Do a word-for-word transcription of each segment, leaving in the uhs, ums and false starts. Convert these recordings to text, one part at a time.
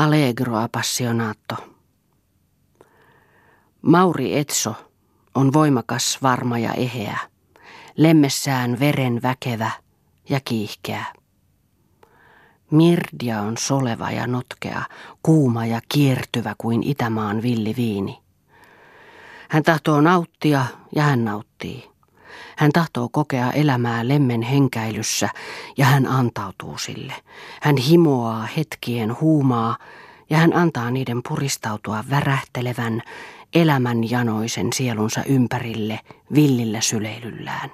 Allegro appassionato. Mauri Etso on voimakas, varma ja eheä, lemmessään veren väkevä ja kiihkeä. Mirdja on soleva ja notkea, kuuma ja kiertyvä kuin Itämaan villiviini. Hän tahtoo nauttia ja hän nauttii. Hän tahtoo kokea elämää lemmen henkäilyssä ja hän antautuu sille. Hän himoaa hetkien huumaa ja hän antaa niiden puristautua värähtelevän, elämänjanoisen sielunsa ympärille villillä syleilyllään.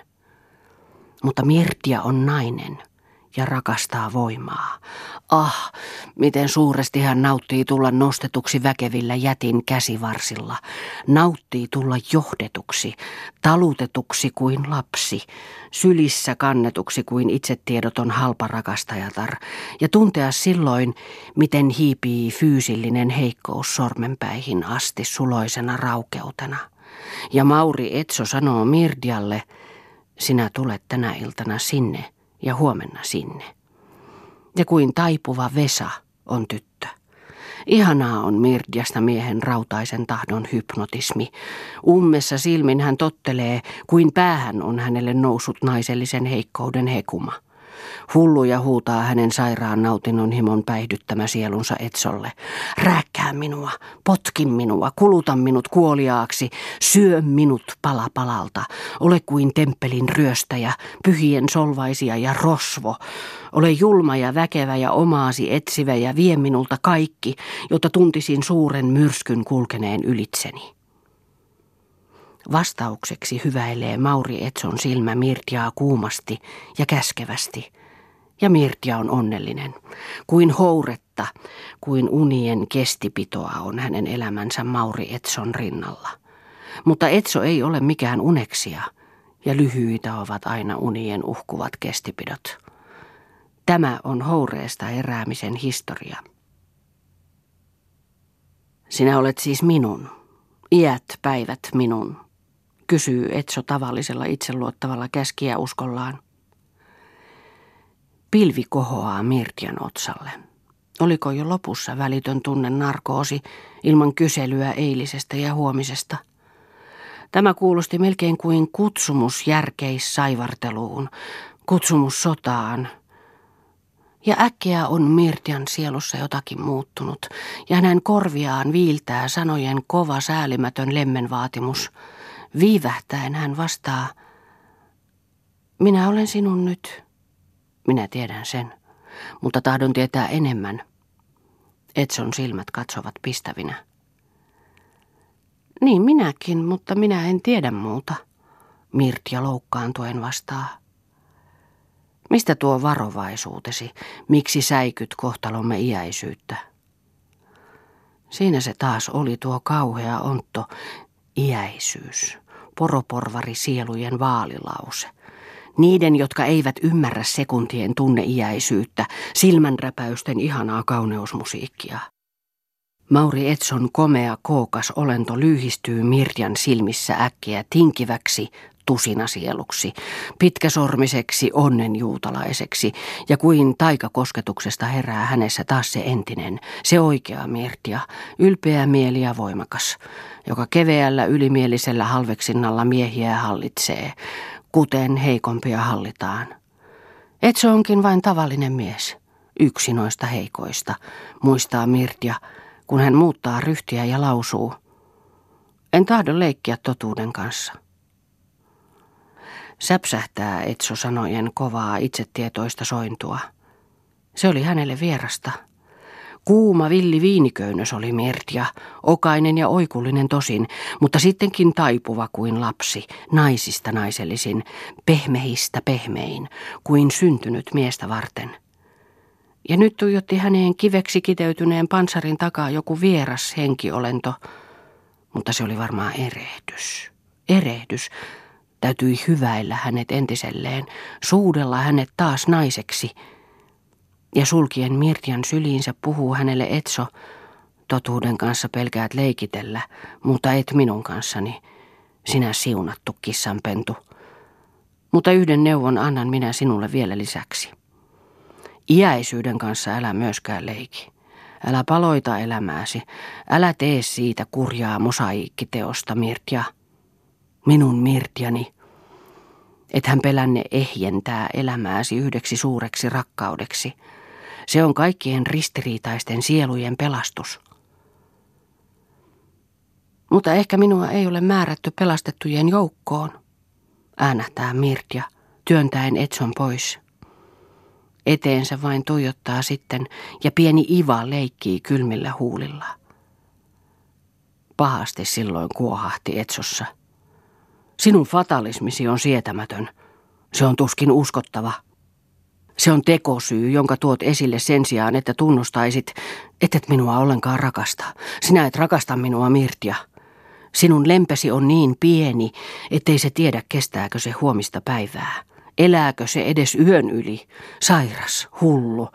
Mutta Mirdja on nainen ja rakastaa voimaa. Ah, miten suuresti hän nauttii tulla nostetuksi väkevillä jätin käsivarsilla. Nauttii tulla johdetuksi, talutetuksi kuin lapsi, sylissä kannetuksi kuin itsetiedoton halparakastajatar, ja tuntea silloin, miten hiipii fyysillinen heikkous sormenpäihin asti suloisena raukeutena. Ja Mauri Etso sanoo Mirdjalle, sinä tulet tänä iltana sinne ja huomenna sinne. Ja kuin taipuva Vesa on tyttö. Ihanaa on Mirdjasta miehen rautaisen tahdon hypnotismi. Ummessa silmin hän tottelee, kuin päähän on hänelle noussut naisellisen heikkouden hekuma. Hulluja huutaa hänen sairaan nautinnon himon päihdyttämä sielunsa Etsolle. Rääkkää minua, potki minua, kuluta minut kuoliaaksi, syö minut pala palalta. Ole kuin temppelin ryöstäjä, pyhien solvaisia ja rosvo. Ole julma ja väkevä ja omaasi etsivä ja vie minulta kaikki, jotta tuntisin suuren myrskyn kulkeneen ylitseni. Vastaukseksi hyväilee Mauri Etson silmä Mirdjaa kuumasti ja käskevästi. Ja Mirdja on onnellinen. Kuin houretta, kuin unien kestipitoa on hänen elämänsä Mauri Etson rinnalla. Mutta Etso ei ole mikään uneksija, ja lyhyitä ovat aina unien uhkuvat kestipidot. Tämä on houreesta heräämisen historia. Sinä olet siis minun, iät päivät minun, kysyy Etso tavallisella itseluottavalla käskijäuskollaan. Pilvi kohoaa Mirdjan otsalle. Oliko jo lopussa välitön tunne narkoosi ilman kyselyä eilisestä ja huomisesta? Tämä kuulosti melkein kuin kutsumus järkeissaivarteluun, kutsumus sotaan. Ja äkkiä on Mirdjan sielussa jotakin muuttunut, ja hänen korviaan viiltää sanojen kova säälimätön lemmen vaatimus. Viivähtäen hän vastaa, minä olen sinun nyt. Minä tiedän sen, mutta tahdon tietää enemmän. Etson silmät katsovat pistävinä. Niin minäkin, mutta minä en tiedä muuta, Mirdja loukkaantuen vastaa. Mistä tuo varovaisuutesi, miksi säikyt kohtalomme iäisyyttä? Siinä se taas oli tuo kauhea ontto, iäisyys, poroporvari sielujen vaalilause. Niiden, jotka eivät ymmärrä sekuntien tunneiäisyyttä, silmänräpäysten ihanaa kauneusmusiikkia. Mauri Etson komea kookas olento lyhistyy Mirdjan silmissä äkkiä tinkiväksi tusinasieluksi, pitkäsormiseksi onnenjuutalaiseksi, ja kuin taikakosketuksesta herää hänessä taas se entinen, se oikea Mirdja, ylpeä mieli ja voimakas, joka keveällä ylimielisellä halveksinnalla miehiä hallitsee, kuten heikompia hallitaan. Etso onkin vain tavallinen mies, yksi noista heikoista, muistaa Mirdja, kun hän muuttaa ryhtiä ja lausuu, en tahdo leikkiä totuuden kanssa. Säpsähtää Etso sanojen kovaa itsetietoista sointua. Se oli hänelle vierasta. Kuuma villi viiniköynnös oli Mirdja, okainen ja oikullinen tosin, mutta sittenkin taipuva kuin lapsi, naisista naisellisin, pehmehistä pehmein, kuin syntynyt miestä varten. Ja nyt tuijotti häneen kiveksi kiteytyneen pansarin takaa joku vieras henkiolento, mutta se oli varmaan erehdys. Erehdys. Täytyi hyväillä hänet entiselleen, suudella hänet taas naiseksi. Ja sulkien Mirdjan syliinsä puhuu hänelle Etso, totuuden kanssa pelkäät leikitellä, mutta et minun kanssani, sinä siunattu kissanpentu. Mutta yhden neuvon annan minä sinulle vielä lisäksi. Iäisyyden kanssa älä myöskään leiki. Älä paloita elämääsi, älä tee siitä kurjaa mosaiikkiteosta, Mirdja. Minun Mirdjani. Ethän pelänne ehjentää elämääsi yhdeksi suureksi rakkaudeksi. Se on kaikkien ristiriitaisten sielujen pelastus. Mutta ehkä minua ei ole määrätty pelastettujen joukkoon, äänähtää Mirdja, työntäen Etson pois. Eteensä vain tuijottaa sitten, ja pieni Iva leikkii kylmillä huulilla. Pahasti silloin kuohahti Etsossa. Sinun fatalismisi on sietämätön. Se on tuskin uskottava. Se on tekosyy, jonka tuot esille sen sijaan, että tunnustaisit, et et minua ollenkaan rakasta. Sinä et rakasta minua, Mirdja. Sinun lempesi on niin pieni, ettei se tiedä, kestääkö se huomista päivää. Elääkö se edes yön yli? Sairas, hullu,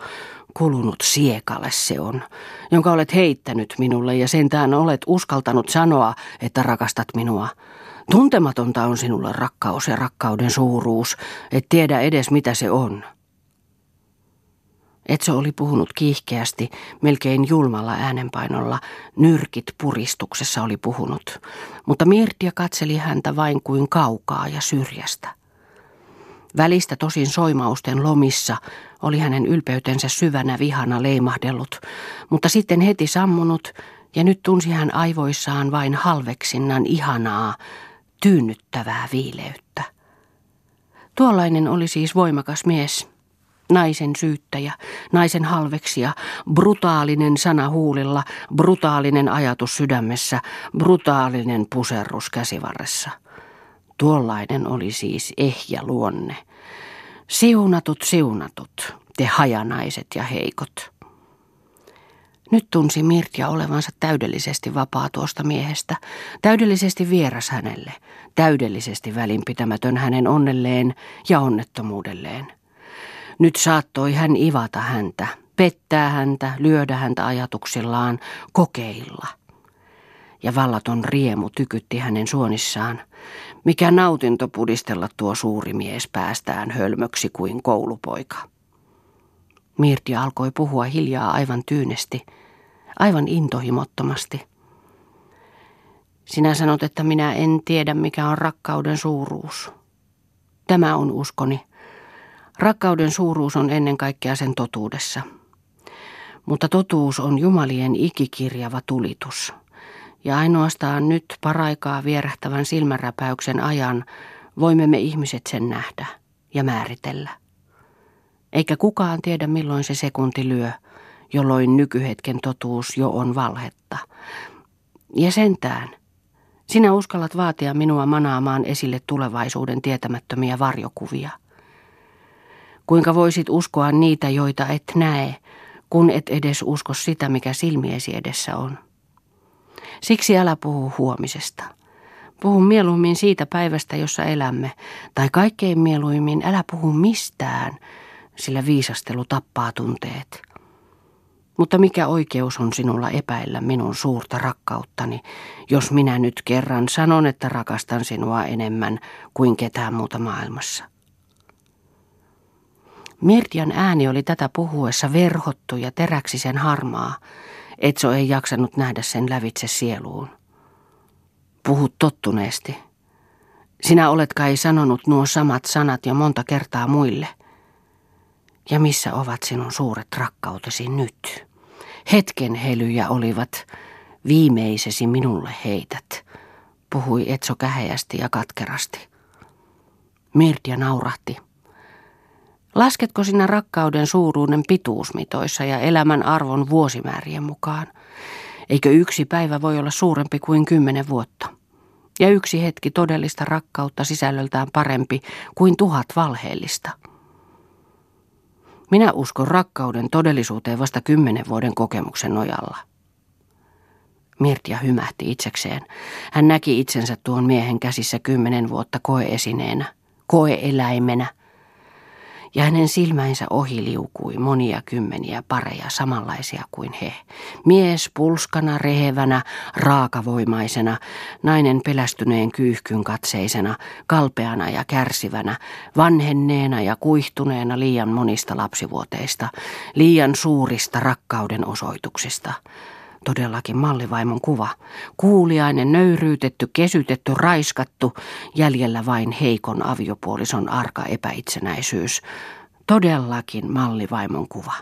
kulunut siekalle se on, jonka olet heittänyt minulle ja sentään olet uskaltanut sanoa, että rakastat minua. Tuntematonta on sinulle rakkaus ja rakkauden suuruus, et tiedä edes mitä se on. Etso oli puhunut kiihkeästi, melkein julmalla äänenpainolla, nyrkit puristuksessa oli puhunut, mutta Mirdja katseli häntä vain kuin kaukaa ja syrjästä. Välistä tosin soimausten lomissa oli hänen ylpeytensä syvänä vihana leimahdellut, mutta sitten heti sammunut, ja nyt tunsi hän aivoissaan vain halveksinnan ihanaa, tyynnyttävää viileyttä. Tuollainen oli siis voimakas mies, naisen syyttäjä, naisen halveksija, brutaalinen sana huulilla, brutaalinen ajatus sydämessä, brutaalinen puserrus käsivarressa. Tuollainen oli siis ehjä luonne. Siunatut, siunatut, te hajanaiset ja heikot. Nyt tunsi Mirdja olevansa täydellisesti vapaa tuosta miehestä, täydellisesti vieras hänelle, täydellisesti välinpitämätön hänen onnelleen ja onnettomuudelleen. Nyt saattoi hän ivata häntä, pettää häntä, lyödä häntä ajatuksillaan, kokeilla. Ja vallaton riemu tykytti hänen suonissaan. Mikä nautinto pudistella tuo suuri mies päästään hölmöksi kuin koulupoika. Mirdja alkoi puhua hiljaa aivan tyynesti, aivan intohimottomasti. Sinä sanot, että minä en tiedä, mikä on rakkauden suuruus. Tämä on uskoni. Rakkauden suuruus on ennen kaikkea sen totuudessa. Mutta totuus on jumalien ikikirjava tulitus. Ja ainoastaan nyt paraikaa vierähtävän silmänräpäyksen ajan voimme me ihmiset sen nähdä ja määritellä. Eikä kukaan tiedä, milloin se sekunti lyö, jolloin nykyhetken totuus jo on valhetta. Ja sentään, sinä uskallat vaatia minua manaamaan esille tulevaisuuden tietämättömiä varjokuvia. Kuinka voisit uskoa niitä, joita et näe, kun et edes usko sitä, mikä silmiesi edessä on? Siksi älä puhu huomisesta. Puhu mieluummin siitä päivästä, jossa elämme, tai kaikkein mieluimmin älä puhu mistään, sillä viisastelu tappaa tunteet. Mutta mikä oikeus on sinulla epäillä minun suurta rakkauttani, jos minä nyt kerran sanon, että rakastan sinua enemmän kuin ketään muuta maailmassa? Mirdjan ääni oli tätä puhuessa verhottu ja teräksi sen harmaa. Etso ei jaksanut nähdä sen lävitse sieluun. Puhut tottuneesti. Sinä olet kai sanonut nuo samat sanat jo monta kertaa muille. Ja missä ovat sinun suuret rakkautesi nyt? Hetken helyjä olivat, viimeisesi minulle heität, puhui Etso käheästi ja katkerasti. Mirdja naurahti. Lasketko sinä rakkauden suuruuden pituusmitoissa ja elämän arvon vuosimäärien mukaan? Eikö yksi päivä voi olla suurempi kuin kymmenen vuotta? Ja yksi hetki todellista rakkautta sisällöltään parempi kuin tuhat valheellista? Minä uskon rakkauden todellisuuteen vasta kymmenen vuoden kokemuksen nojalla. Mirdja hymähti itsekseen. Hän näki itsensä tuon miehen käsissä kymmenen vuotta koeesineenä, koeeläimenä. ja hänen silmäinsä ohi liukui monia kymmeniä pareja samanlaisia kuin he. Mies pulskana, rehevänä, raakavoimaisena, nainen pelästyneen kyyhkyn katseisena, kalpeana ja kärsivänä, vanhenneena ja kuihtuneena liian monista lapsivuoteista, liian suurista rakkauden osoituksista. Todellakin mallivaimon kuva. Kuuliainen, nöyryytetty, kesytetty, raiskattu, jäljellä vain heikon aviopuolison arka epäitsenäisyys. Todellakin mallivaimon kuva.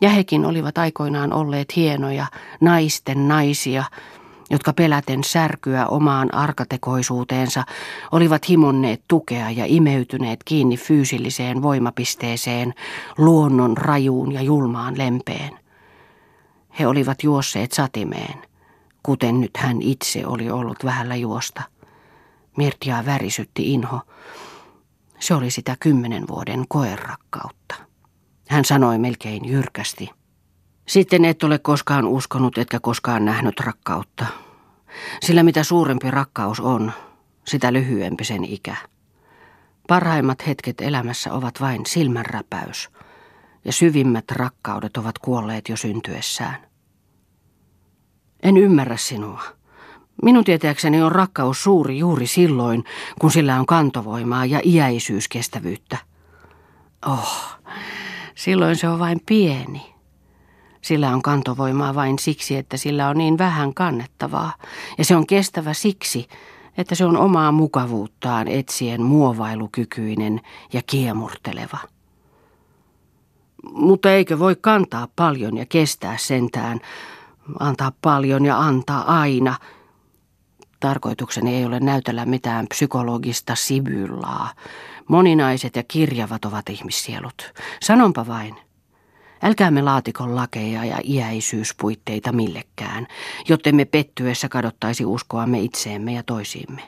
Ja hekin olivat aikoinaan olleet hienoja naisten naisia, jotka peläten särkyä omaan arkatekoisuuteensa olivat himonneet tukea ja imeytyneet kiinni fyysilliseen voimapisteeseen, luonnon rajuun ja julmaan lempeen. He olivat juosseet satimeen, kuten nyt hän itse oli ollut vähällä juosta. Mirdjaa värisytti inho. Se oli sitä kymmenen vuoden koerakkautta. Hän sanoi melkein jyrkästi. Sitten et ole koskaan uskonut, etkä koskaan nähnyt rakkautta. Sillä mitä suurempi rakkaus on, sitä lyhyempi sen ikä. Parhaimmat hetket elämässä ovat vain silmänräpäys. Ja syvimmät rakkaudet ovat kuolleet jo syntyessään. En ymmärrä sinua. Minun tietääkseni on rakkaus suuri juuri silloin, kun sillä on kantovoimaa ja iäisyyskestävyyttä. Oh, silloin se on vain pieni. Sillä on kantovoimaa vain siksi, että sillä on niin vähän kannettavaa. Ja se on kestävä siksi, että se on omaa mukavuuttaan etsien muovailukykyinen ja kiemurteleva. Mutta eikö voi kantaa paljon ja kestää sentään, antaa paljon ja antaa aina? Tarkoitukseni ei ole näytellä mitään psykologista sibyllaa. Moninaiset ja kirjavat ovat ihmissielut. Sanonpa vain, älkäämme laatikon lakeja ja iäisyyspuitteita millekään, jottemme pettyessä kadottaisi uskoamme itseemme ja toisiimme.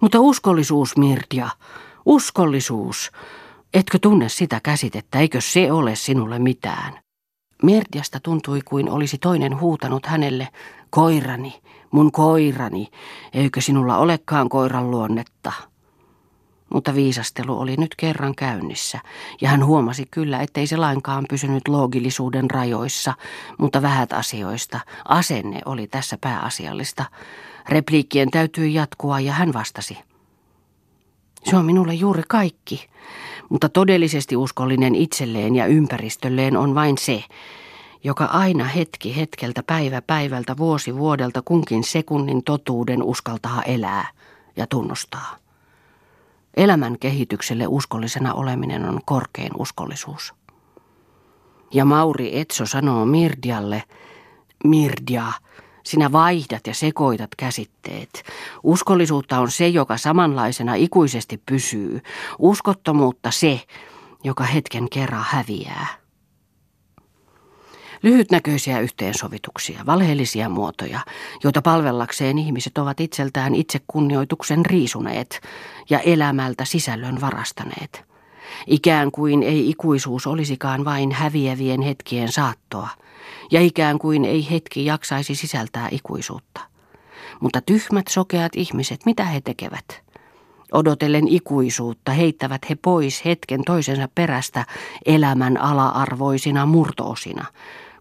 Mutta uskollisuus, Mirdja, uskollisuus. Etkö tunne sitä käsitettä, eikö se ole sinulle mitään? Mirdjasta tuntui kuin olisi toinen huutanut hänelle, koirani, mun koirani, eikö sinulla olekaan koiran luonnetta? Mutta viisastelu oli nyt kerran käynnissä, ja hän huomasi kyllä, ettei se lainkaan pysynyt loogillisuuden rajoissa, mutta vähät asioista. Asenne oli tässä pääasiallista. Repliikkien täytyi jatkua, ja hän vastasi. Se on minulle juuri kaikki, mutta todellisesti uskollinen itselleen ja ympäristölleen on vain se, joka aina hetki hetkeltä, päivä päivältä, vuosi vuodelta kunkin sekunnin totuuden uskaltaa elää ja tunnustaa. Elämän kehitykselle uskollisena oleminen on korkein uskollisuus. Ja Mauri Etso sanoo Mirdjalle, Mirdja, sinä vaihdat ja sekoitat käsitteet. Uskollisuutta on se, joka samanlaisena ikuisesti pysyy. Uskottomuutta se, joka hetken kerran häviää. Lyhytnäköisiä yhteensovituksia, valheellisia muotoja, joita palvellakseen ihmiset ovat itseltään itsekunnioituksen riisuneet ja elämältä sisällön varastaneet. Ikään kuin ei ikuisuus olisikaan vain häviävien hetkien saattoa. Ja ikään kuin ei hetki jaksaisi sisältää ikuisuutta. Mutta tyhmät, sokeat ihmiset, mitä he tekevät? Odotellen ikuisuutta heittävät he pois hetken toisensa perästä elämän ala-arvoisina murtoosina,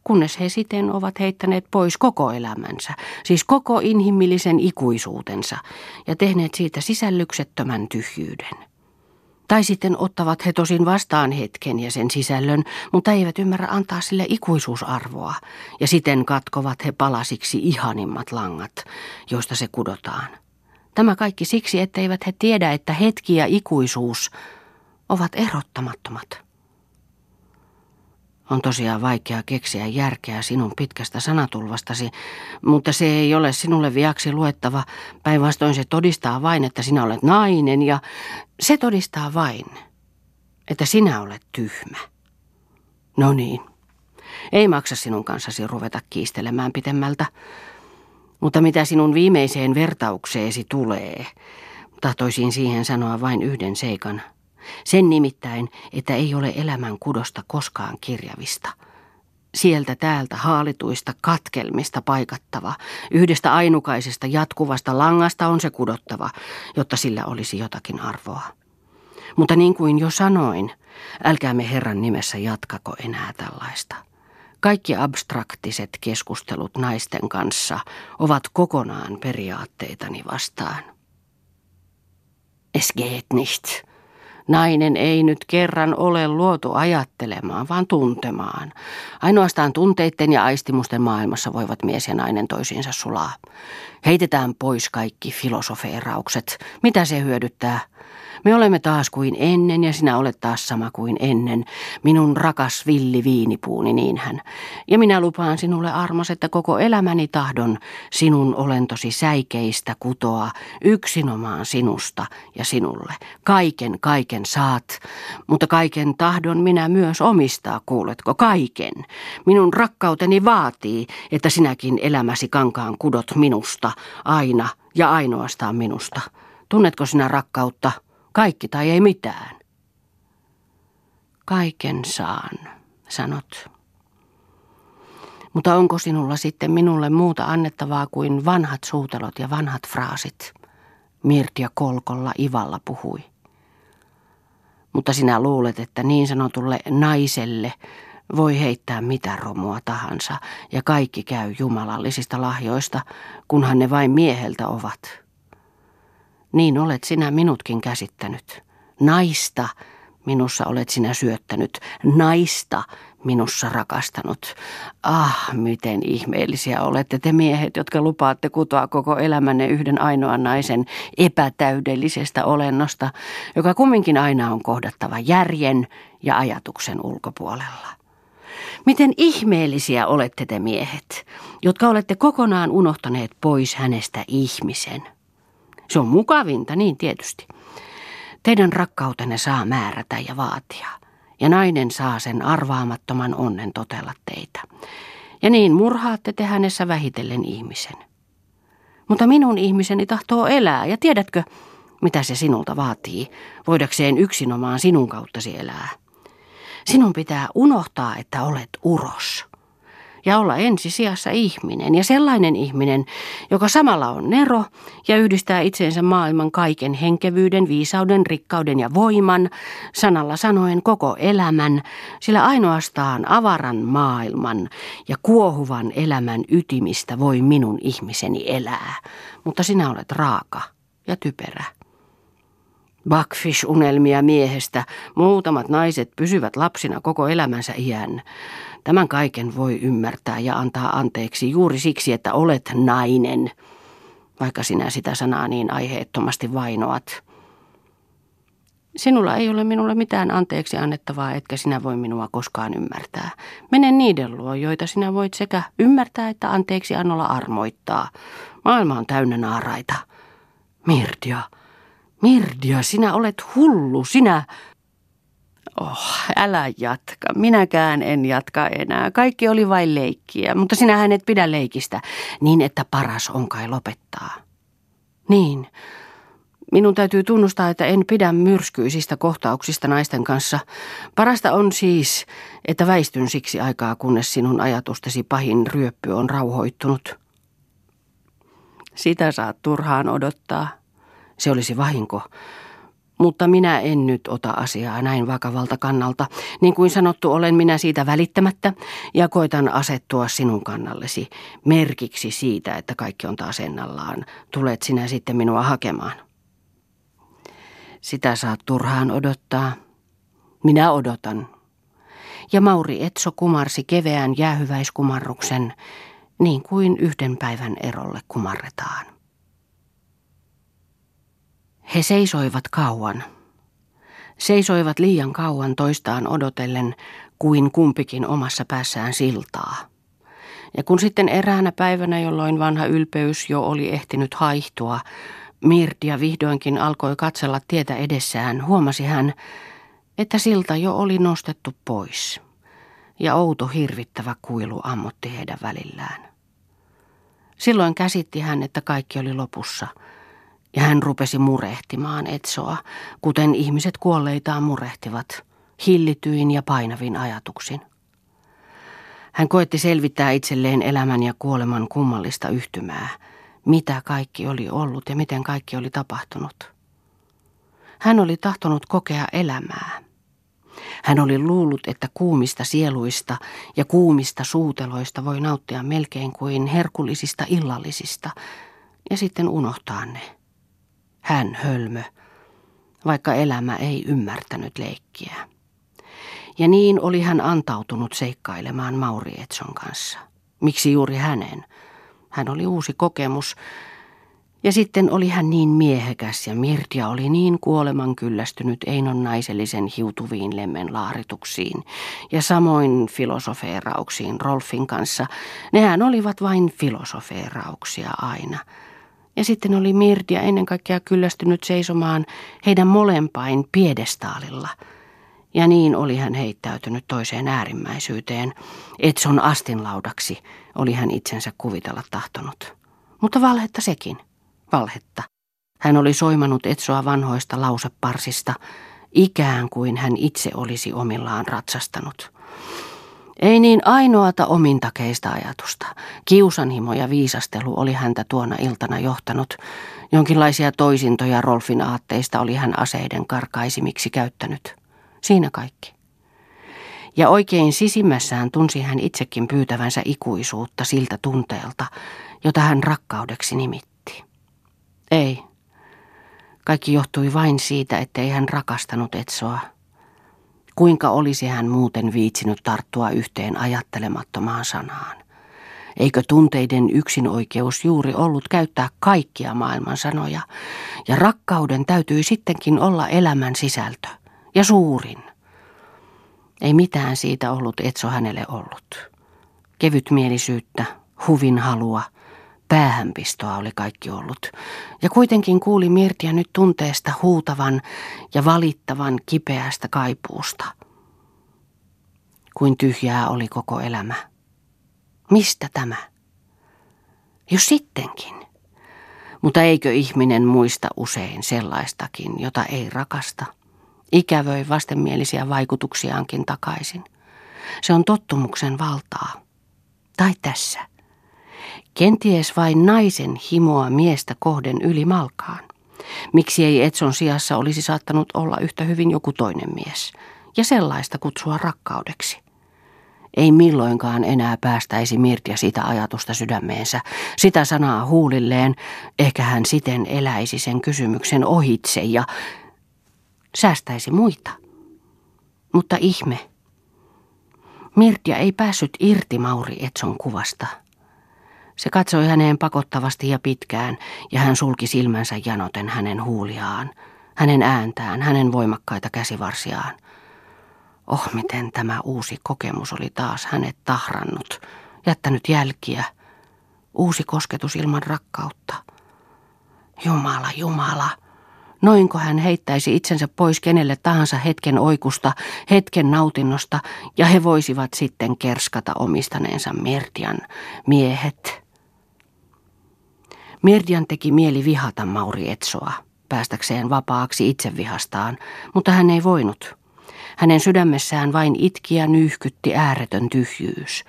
kunnes he siten ovat heittäneet pois koko elämänsä, siis koko inhimillisen ikuisuutensa, ja tehneet siitä sisällyksettömän tyhjyyden. Tai sitten ottavat he tosin vastaan hetken ja sen sisällön, mutta eivät ymmärrä antaa sille ikuisuusarvoa. Ja siten katkovat he palasiksi ihanimmat langat, joista se kudotaan. Tämä kaikki siksi, etteivät he tiedä, että hetki ja ikuisuus ovat erottamattomat. On tosiaan vaikea keksiä järkeä sinun pitkästä sanatulvastasi, mutta se ei ole sinulle viaksi luettava. Päinvastoin se todistaa vain, että sinä olet nainen ja se todistaa vain, että sinä olet tyhmä. No niin, ei maksa sinun kanssasi ruveta kiistelemään pitemmältä, mutta mitä sinun viimeiseen vertaukseesi tulee, tahtoisin siihen sanoa vain yhden seikan. Sen nimittäin, että ei ole elämän kudosta koskaan kirjavista. Sieltä täältä haalituista katkelmista paikattava, yhdestä ainukaisesta jatkuvasta langasta on se kudottava, jotta sillä olisi jotakin arvoa. Mutta niin kuin jo sanoin, älkäämme Herran nimessä jatkako enää tällaista. Kaikki abstraktiset keskustelut naisten kanssa ovat kokonaan periaatteitani vastaan. Es geht nicht. Nainen ei nyt kerran ole luotu ajattelemaan, vaan tuntemaan. Ainoastaan tunteiden ja aistimusten maailmassa voivat mies ja nainen toisiinsa sulaa. Heitetään pois kaikki filosofeeraukset. Mitä se hyödyttää? Me olemme taas kuin ennen ja sinä olet taas sama kuin ennen. Minun rakas villi viinipuuni, niinhän. Ja minä lupaan sinulle, armas, että koko elämäni tahdon sinun olentosi säikeistä kutoa yksinomaan sinusta ja sinulle. Kaiken, kaiken saat, mutta kaiken tahdon minä myös omistaa, kuuletko, kaiken. Minun rakkauteni vaatii, että sinäkin elämäsi kankaan kudot minusta, aina ja ainoastaan minusta. Tunnetko sinä rakkautta? Kaikki tai ei mitään. Kaiken saan, sanot. Mutta onko sinulla sitten minulle muuta annettavaa kuin vanhat suutelot ja vanhat fraasit? Mirdja kolkolla ivalla puhui. Mutta sinä luulet, että niin sanotulle naiselle voi heittää mitä romua tahansa ja kaikki käy jumalallisista lahjoista, kunhan ne vain mieheltä ovat. Niin olet sinä minutkin käsittänyt. Naista minussa olet sinä syöttänyt. Naista minussa rakastanut. Ah, miten ihmeellisiä olette te miehet, jotka lupaatte kutoa koko elämänne yhden ainoan naisen epätäydellisestä olennosta, joka kumminkin aina on kohdattava järjen ja ajatuksen ulkopuolella. Miten ihmeellisiä olette te miehet, jotka olette kokonaan unohtaneet pois hänestä ihmisen. Se on mukavinta, niin tietysti. Teidän rakkautenne saa määrätä ja vaatia, ja nainen saa sen arvaamattoman onnen totella teitä. Ja niin murhaatte te hänessä vähitellen ihmisen. Mutta minun ihmiseni tahtoo elää, ja tiedätkö, mitä se sinulta vaatii, voidakseen yksinomaan sinun kauttasi elää. Sinun pitää unohtaa, että olet uros. Ja olla ensisijassa ihminen ja sellainen ihminen, joka samalla on nero ja yhdistää itseensä maailman kaiken henkevyyden, viisauden, rikkauden ja voiman, sanalla sanoen koko elämän, sillä ainoastaan avaran maailman ja kuohuvan elämän ytimistä voi minun ihmiseni elää, mutta sinä olet raaka ja typerä. Backfish-unelmia miehestä. Muutamat naiset pysyvät lapsina koko elämänsä iän. Tämän kaiken voi ymmärtää ja antaa anteeksi juuri siksi, että olet nainen, vaikka sinä sitä sanaa niin aiheettomasti vainoat. Sinulla ei ole minulle mitään anteeksi annettavaa, etkä sinä voi minua koskaan ymmärtää. Mene niiden luo, joita sinä voit sekä ymmärtää että anteeksi annolla armoittaa. Maailma on täynnä naaraita. Mirdja. Mirdja, sinä olet hullu, sinä... Oh, älä jatka. Minäkään en jatka enää. Kaikki oli vain leikkiä, mutta sinähän et pidä leikistä, niin että paras on kai lopettaa. Niin. Minun täytyy tunnustaa, että en pidä myrskyisistä kohtauksista naisten kanssa. Parasta on siis, että väistyn siksi aikaa, kunnes sinun ajatustesi pahin ryöppy on rauhoittunut. Sitä saat turhaan odottaa. Se olisi vahinko. Mutta minä en nyt ota asiaa näin vakavalta kannalta. Niin kuin sanottu, olen minä siitä välittämättä ja koitan asettua sinun kannallesi merkiksi siitä, että kaikki on taas ennallaan. Tulet sinä sitten minua hakemaan. Sitä saat turhaan odottaa. Minä odotan. Ja Mauri Etso kumarsi keveän jäähyväiskumarruksen, niin kuin yhden päivän erolle kumarretaan. He seisoivat kauan. Seisoivat liian kauan toistaan odotellen, kuin kumpikin omassa päässään siltaa. Ja kun sitten eräänä päivänä, jolloin vanha ylpeys jo oli ehtinyt haihtua, Mirdja vihdoinkin alkoi katsella tietä edessään, huomasi hän, että silta jo oli nostettu pois. Ja outo hirvittävä kuilu ammotti heidän välillään. Silloin käsitti hän, että kaikki oli lopussa. Ja hän rupesi murehtimaan Etsoa, kuten ihmiset kuolleitaan murehtivat, hillityin ja painavin ajatuksin. Hän koetti selvittää itselleen elämän ja kuoleman kummallista yhtymää, mitä kaikki oli ollut ja miten kaikki oli tapahtunut. Hän oli tahtonut kokea elämää. Hän oli luullut, että kuumista sieluista ja kuumista suuteloista voi nauttia melkein kuin herkullisista illallisista ja sitten unohtaa ne. Hän hölmö, vaikka elämä ei ymmärtänyt leikkiä. Ja niin oli hän antautunut seikkailemaan Mauri Etson kanssa. Miksi juuri hänen? Hän oli uusi kokemus. Ja sitten oli hän niin miehekäs ja Mirdja oli niin kuoleman kyllästynyt Einon naisellisen hiutuviin lemmen laarituksiin ja samoin filosofeerauksiin Rolfin kanssa. Nehän olivat vain filosofeerauksia aina. Ja sitten oli Mirdja ennen kaikkea kyllästynyt seisomaan heidän molempain piedestaalilla. Ja niin oli hän heittäytynyt toiseen äärimmäisyyteen. Etson astinlaudaksi oli hän itsensä kuvitella tahtonut. Mutta valhetta sekin. Valhetta. Hän oli soimanut Etsoa vanhoista lauseparsista, ikään kuin hän itse olisi omillaan ratsastanut. Ei niin ainoata omintakeista ajatusta. Kiusanhimo ja viisastelu oli häntä tuona iltana johtanut. Jonkinlaisia toisintoja Rolfin aatteista oli hän aseiden karkaisimiksi käyttänyt. Siinä kaikki. Ja oikein sisimmässään tunsi hän itsekin pyytävänsä ikuisuutta siltä tunteelta, jota hän rakkaudeksi nimitti. Ei. Kaikki johtui vain siitä, ettei hän rakastanut Etsoa. Kuinka olisi hän muuten viitsinyt tarttua yhteen ajattelemattomaan sanaan? Eikö tunteiden yksinoikeus juuri ollut käyttää kaikkia maailman sanoja? Ja rakkauden täytyy sittenkin olla elämän sisältö. Ja suurin. Ei mitään siitä ollut Etso hänelle ollut. Kevytmielisyyttä, huvin halua. Päähänpistoa oli kaikki ollut, ja kuitenkin kuuli Mirdja nyt tunteesta huutavan ja valittavan kipeästä kaipuusta. Kuin tyhjää oli koko elämä. Mistä tämä? Jo sittenkin. Mutta eikö ihminen muista usein sellaistakin, jota ei rakasta? Ikävöi vastenmielisiä vaikutuksiaankin takaisin. Se on tottumuksen valtaa. Tai tässä. Kenties vain naisen himoa miestä kohden yli malkaan. Miksi ei Etson sijassa olisi saattanut olla yhtä hyvin joku toinen mies, ja sellaista kutsua rakkaudeksi? Ei milloinkaan enää päästäisi Mirdja sitä ajatusta sydämeensä, sitä sanaa huulilleen, ehkä hän siten eläisi sen kysymyksen ohitse ja säästäisi muita. Mutta ihme, Mirdja ei päässyt irti Mauri Etson kuvasta. Se katsoi häneen pakottavasti ja pitkään, ja hän sulki silmänsä janoten hänen huuliaan, hänen ääntään, hänen voimakkaita käsivarsiaan. Oh, miten tämä uusi kokemus oli taas hänet tahrannut, jättänyt jälkiä. Uusi kosketus ilman rakkautta. Jumala, Jumala, noinko hän heittäisi itsensä pois kenelle tahansa hetken oikusta, hetken nautinnosta, ja he voisivat sitten kerskata omistaneensa Mirdjan miehet. Mirdjan teki mieli vihata Mauri Etsoa, päästäkseen vapaaksi itsevihastaan, mutta hän ei voinut. Hänen sydämessään vain itki ja nyyhkytti ääretön tyhjyys,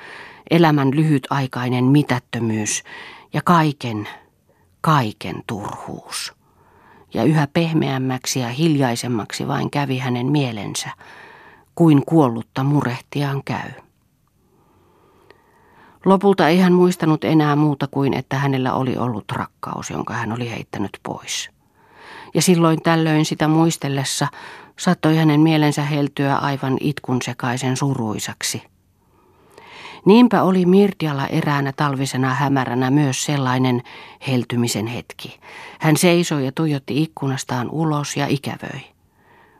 elämän lyhytaikainen mitättömyys ja kaiken, kaiken turhuus. Ja yhä pehmeämmäksi ja hiljaisemmaksi vain kävi hänen mielensä, kuin kuollutta murehtiaan käy. Lopulta ei hän muistanut enää muuta kuin, että hänellä oli ollut rakkaus, jonka hän oli heittänyt pois. Ja silloin tällöin sitä muistellessa saattoi hänen mielensä heltyä aivan itkun sekaisen suruisaksi. Niinpä oli Mirdjalla eräänä talvisena hämäränä myös sellainen heltymisen hetki. Hän seisoi ja tuijotti ikkunastaan ulos ja ikävöi.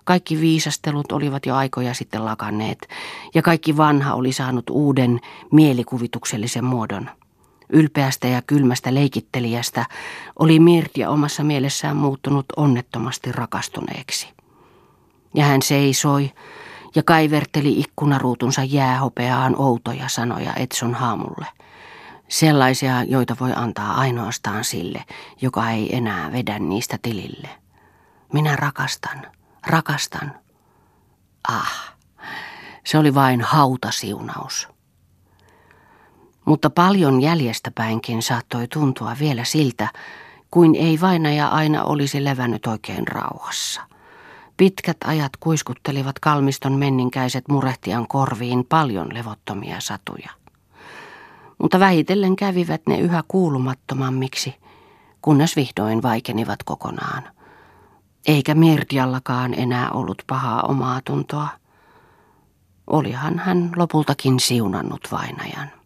Kaikki viisastelut olivat jo aikoja sitten lakanneet, ja kaikki vanha oli saanut uuden mielikuvituksellisen muodon. Ylpeästä ja kylmästä leikittelijästä oli Mirdja omassa mielessään muuttunut onnettomasti rakastuneeksi. Ja hän seisoi ja kaiverteli ikkunaruutunsa jäähopeaan outoja sanoja Etson haamulle. Sellaisia, joita voi antaa ainoastaan sille, joka ei enää vedä niistä tilille. Minä rakastan, rakastan. Ah, se oli vain hautasiunaus. Mutta paljon jäljestäpäinkin saattoi tuntua vielä siltä, kuin ei vainaja aina olisi levännyt oikein rauhassa. Pitkät ajat kuiskuttelivat kalmiston menninkäiset murehtijan korviin paljon levottomia satuja. Mutta vähitellen kävivät ne yhä kuulumattomammiksi, kunnes vihdoin vaikenivat kokonaan. Eikä Mirdjallakaan enää ollut pahaa omaa tuntoa. Olihan hän lopultakin siunannut vainajan.